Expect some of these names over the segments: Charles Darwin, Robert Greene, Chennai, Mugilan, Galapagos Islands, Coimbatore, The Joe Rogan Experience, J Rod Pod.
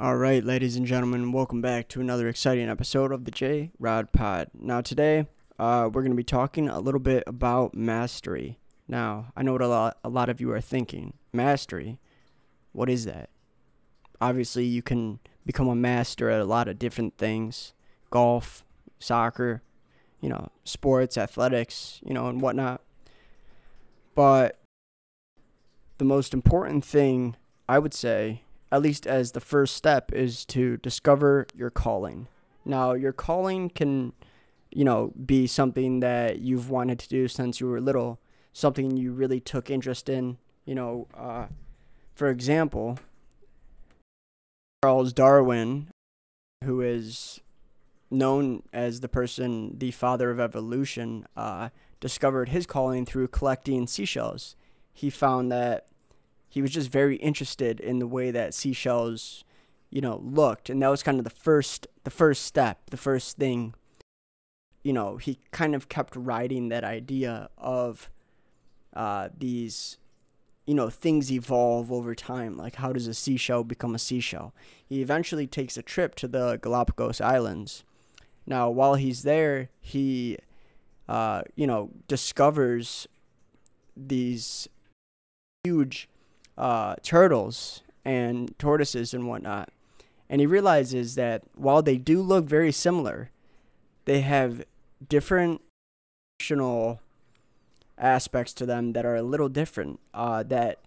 Alright, ladies and gentlemen, welcome back to another exciting episode of the J Rod Pod. Now today, we're going to be talking a little bit about mastery. Now, I know what a lot of you are thinking. Mastery? What is that? Obviously, you can become a master at a lot of different things. Golf, soccer, sports, athletics, and whatnot. But the most important thing, I would say, at least as the first step, is to discover your calling. Now, your calling can, be something that you've wanted to do since you were little, something you really took interest in. For example, Charles Darwin, who is known as the person, the father of evolution, discovered his calling through collecting seashells. He found that he was just very interested in the way that seashells, looked. And that was kind of the first step, the first thing. He kind of kept riding that idea of these, things evolve over time. Like, how does a seashell become a seashell? He eventually takes a trip to the Galapagos Islands. Now, while he's there, he, discovers these huge turtles and tortoises and whatnot, and he realizes that while they do look very similar, they have different functional aspects to them that are a little different, that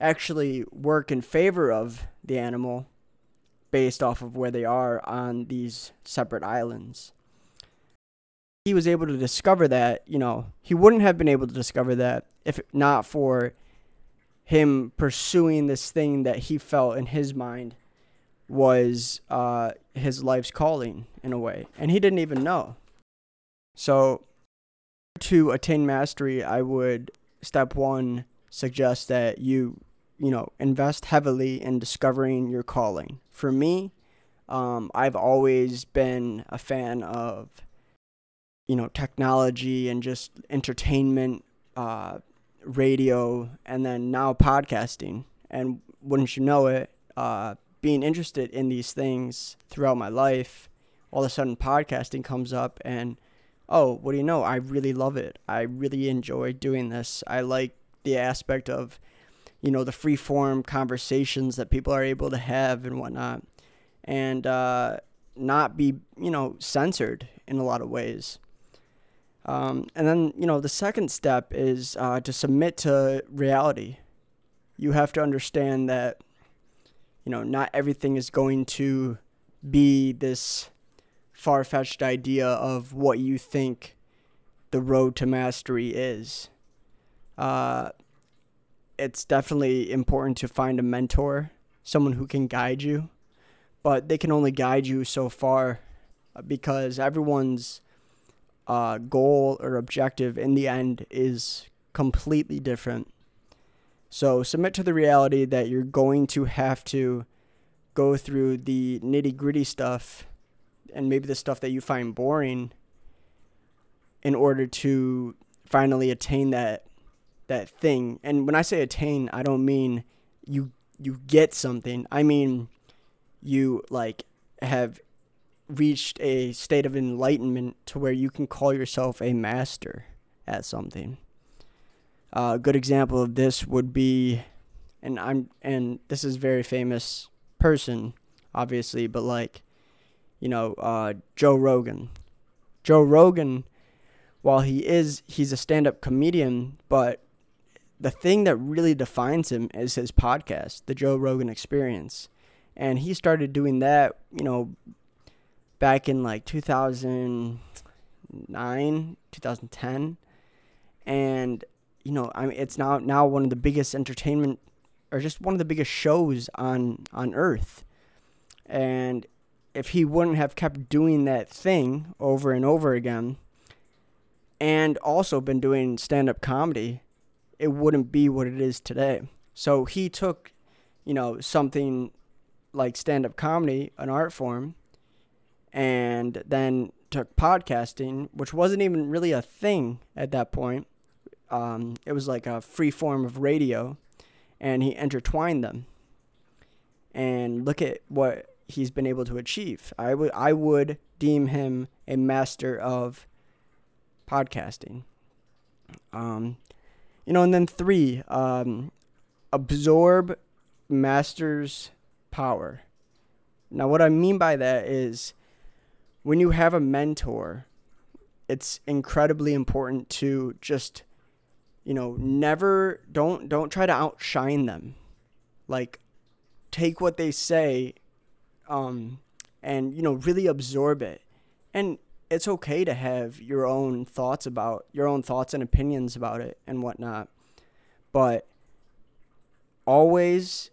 actually work in favor of the animal based off of where they are on these separate islands. He was able to discover that. He wouldn't have been able to discover that if not for him pursuing this thing that he felt in his mind was his life's calling in a way, and he didn't even know. So to attain mastery, I would, step one, suggest that you invest heavily in discovering your calling. For me, I've always been a fan of, technology and just entertainment, radio, and then now podcasting. And wouldn't you know it, being interested in these things throughout my life, all of a sudden podcasting comes up, and oh, what do you know, I really love it. I really enjoy doing this. I like the aspect of, the free form conversations that people are able to have and whatnot, and not be, censored in a lot of ways. And then, the second step is to submit to reality. You have to understand that, not everything is going to be this far-fetched idea of what you think the road to mastery is. It's definitely important to find a mentor, someone who can guide you, but they can only guide you so far, because everyone's goal or objective in the end is completely different. So submit to the reality that you're going to have to go through the nitty-gritty stuff, and maybe the stuff that you find boring, in order to finally attain that thing. And when I say attain, I don't mean you get something. I mean you have reached a state of enlightenment to where you can call yourself a master at something. A good example of this would be, and this is a very famous person, obviously, but Joe Rogan. Joe Rogan, while he's a stand-up comedian, but the thing that really defines him is his podcast, The Joe Rogan Experience. And he started doing that, back in 2009, 2010, and it's now one of the biggest entertainment, or just one of the biggest shows on earth. And if he wouldn't have kept doing that thing over and over again, and also been doing stand-up comedy, it wouldn't be what it is today. So he took, something like stand-up comedy, an art form, and then took podcasting, which wasn't even really a thing at that point. It was like a free form of radio, and he intertwined them. And look at what he's been able to achieve. I would deem him a master of podcasting. And then 3, absorb master's power. Now, what I mean by that is when you have a mentor, it's incredibly important to just, never, don't try to outshine them. Like, take what they say, and, really absorb it. And it's okay to have your own thoughts and opinions about it and whatnot. But always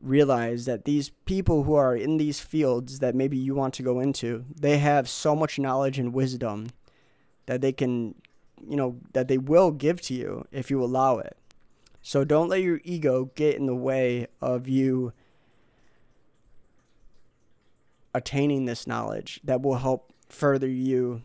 realize that these people who are in these fields that maybe you want to go into, they have so much knowledge and wisdom that they can, that they will give to you if you allow it. So don't let your ego get in the way of you attaining this knowledge that will help further you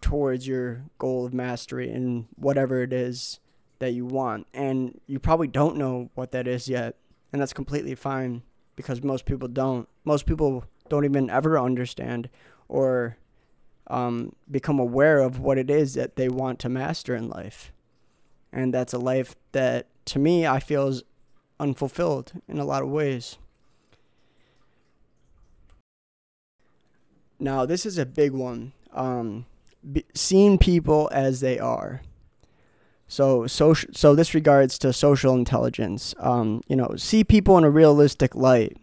towards your goal of mastery in whatever it is that you want. And you probably don't know what that is yet, and that's completely fine, because most people don't even ever understand or become aware of what it is that they want to master in life. And that's a life that, to me, I feel is unfulfilled in a lot of ways. Now, this is a big one. Seeing people as they are. So this regards to social intelligence. See people in a realistic light.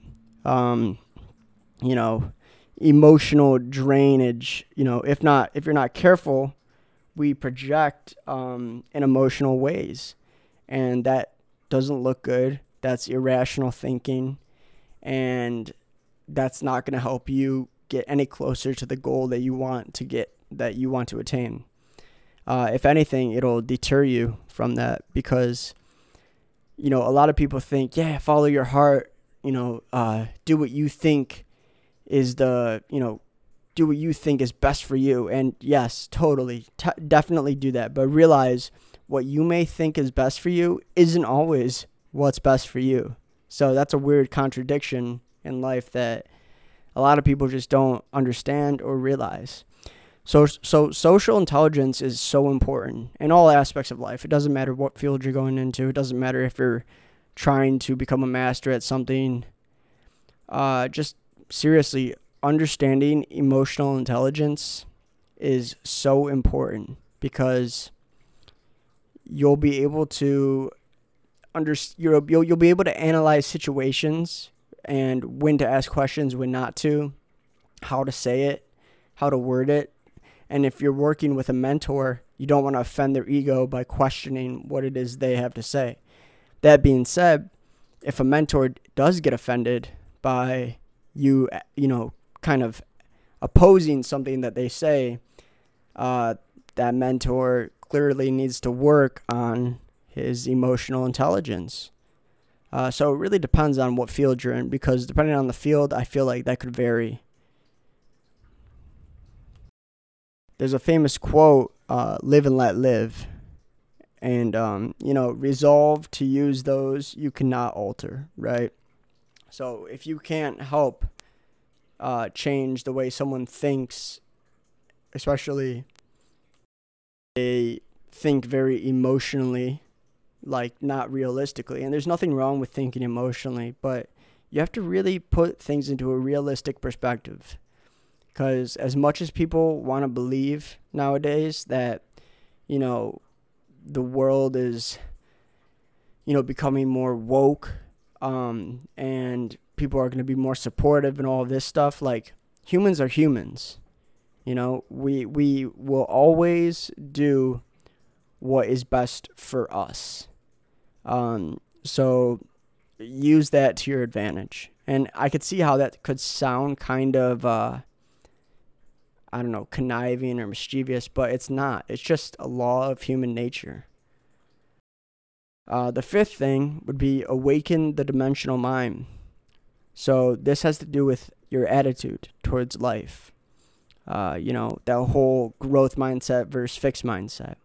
Emotional drainage. If you're not careful, we project in emotional ways, and that doesn't look good. That's irrational thinking, and that's not going to help you get any closer to the goal that you want to get, that you want to attain. If anything, it'll deter you from that, because, a lot of people think, follow your heart, do what you think is do what you think is best for you. And yes, totally, definitely do that. But realize what you may think is best for you isn't always what's best for you. So that's a weird contradiction in life that a lot of people just don't understand or realize. So social intelligence is so important in all aspects of life. It doesn't matter what field you're going into. It doesn't matter if you're trying to become a master at something. Just seriously, understanding emotional intelligence is so important, because you'll be able to analyze situations and when to ask questions, when not to, how to say it, how to word it. And if you're working with a mentor, you don't want to offend their ego by questioning what it is they have to say. That being said, if a mentor does get offended by you, kind of opposing something that they say, that mentor clearly needs to work on his emotional intelligence. So it really depends on what field you're in, because depending on the field, I feel like that could vary. There's a famous quote, live and let live. And, resolve to use those you cannot alter, right? So if you can't help change the way someone thinks, especially they think very emotionally, like not realistically. And there's nothing wrong with thinking emotionally, but you have to really put things into a realistic perspective. Because as much as people want to believe nowadays that, the world is, becoming more woke, and people are going to be more supportive and all this stuff, like, humans are humans. We will always do what is best for us. So use that to your advantage. And I could see how that could sound kind of, conniving or mischievous, but it's not. It's just a law of human nature. The 5th thing would be awaken the dimensional mind. So this has to do with your attitude towards life. You know, that whole growth mindset versus fixed mindset.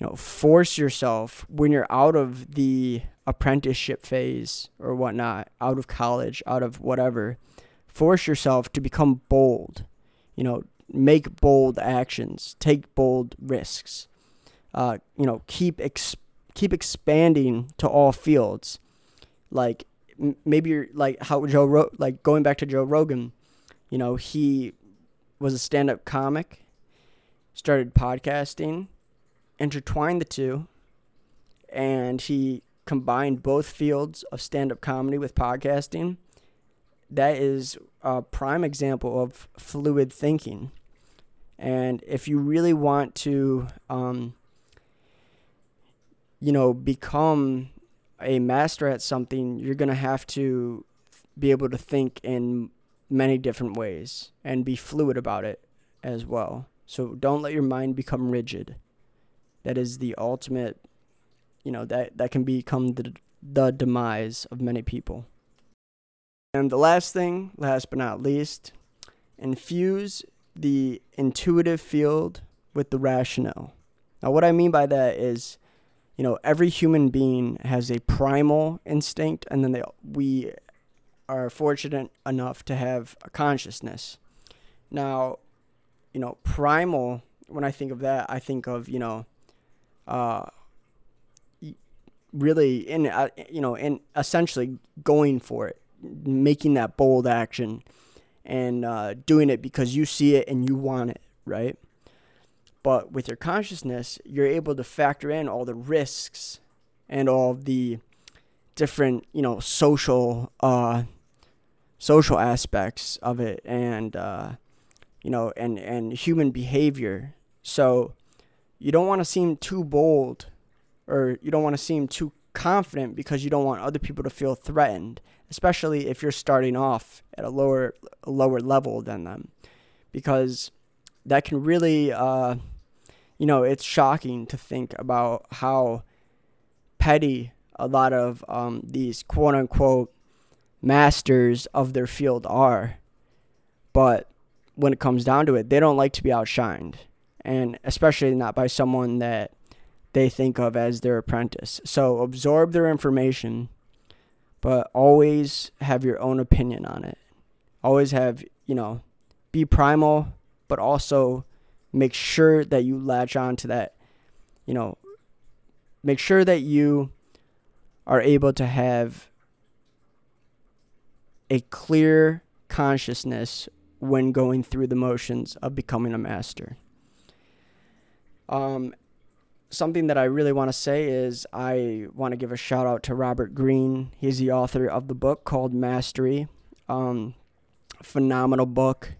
You know, force yourself when you're out of the apprenticeship phase or whatnot, out of college, out of whatever. Force yourself to become bold. You know, make bold actions, take bold risks. You know, keep expanding to all fields. Like maybe you're like how going back to Joe Rogan. You know, he was a stand-up comic, started podcasting, intertwined the two, and he combined both fields of stand-up comedy with podcasting. That is a prime example of fluid thinking. And if you really want to, you know, become a master at something, you're going to have to be able to think in many different ways and be fluid about it as well. So don't let your mind become rigid. That is the ultimate, you know, that can become the demise of many people. And the last thing, last but not least, infuse the intuitive field with the rationale. Now, what I mean by that is, you know, every human being has a primal instinct, and then we are fortunate enough to have a consciousness. Now, you know, primal, when I think of that, I think of, you know, really in, you know, in essentially going for it, making that bold action and doing it because you see it and you want it, right? But with your consciousness, you're able to factor in all the risks and all the different, you know, social aspects of it, and you know, and human behavior. So you don't want to seem too bold, or you don't want to seem too confident, because you don't want other people to feel threatened, especially if you're starting off at a lower level than them, because that can really, you know, it's shocking to think about how petty a lot of these quote-unquote masters of their field are. But when it comes down to it, they don't like to be outshined, and especially not by someone that they think of as their apprentice. So absorb their information, but always have your own opinion on it. Always have, you know, be primal, but also make sure that you latch on to that, you know, make sure that you are able to have a clear consciousness when going through the motions of becoming a master. Something that I really want to say is I want to give a shout out to Robert Greene. He's the author of the book called Mastery. Phenomenal book.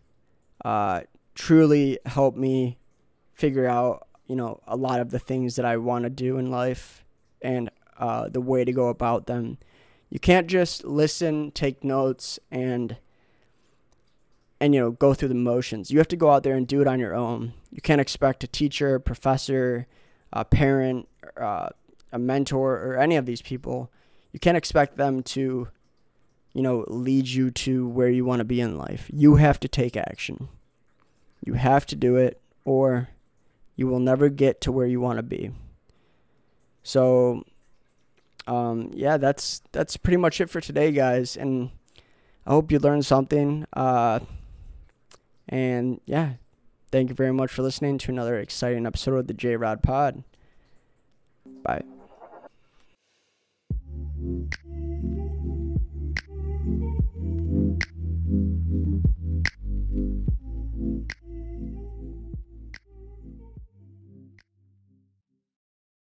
Truly helped me figure out, you know, a lot of the things that I want to do in life and the way to go about them. You can't just listen, take notes, and you know, go through the motions. You have to go out there and do it on your own. You can't expect a teacher, professor, a parent, a mentor, or any of these people. You can't expect them to, you know, lead you to where you want to be in life. You have to take action. You have to do it, or you will never get to where you want to be. So, yeah, that's pretty much it for today, guys. And I hope you learned something. And yeah, thank you very much for listening to another exciting episode of the J Rod Pod. Bye.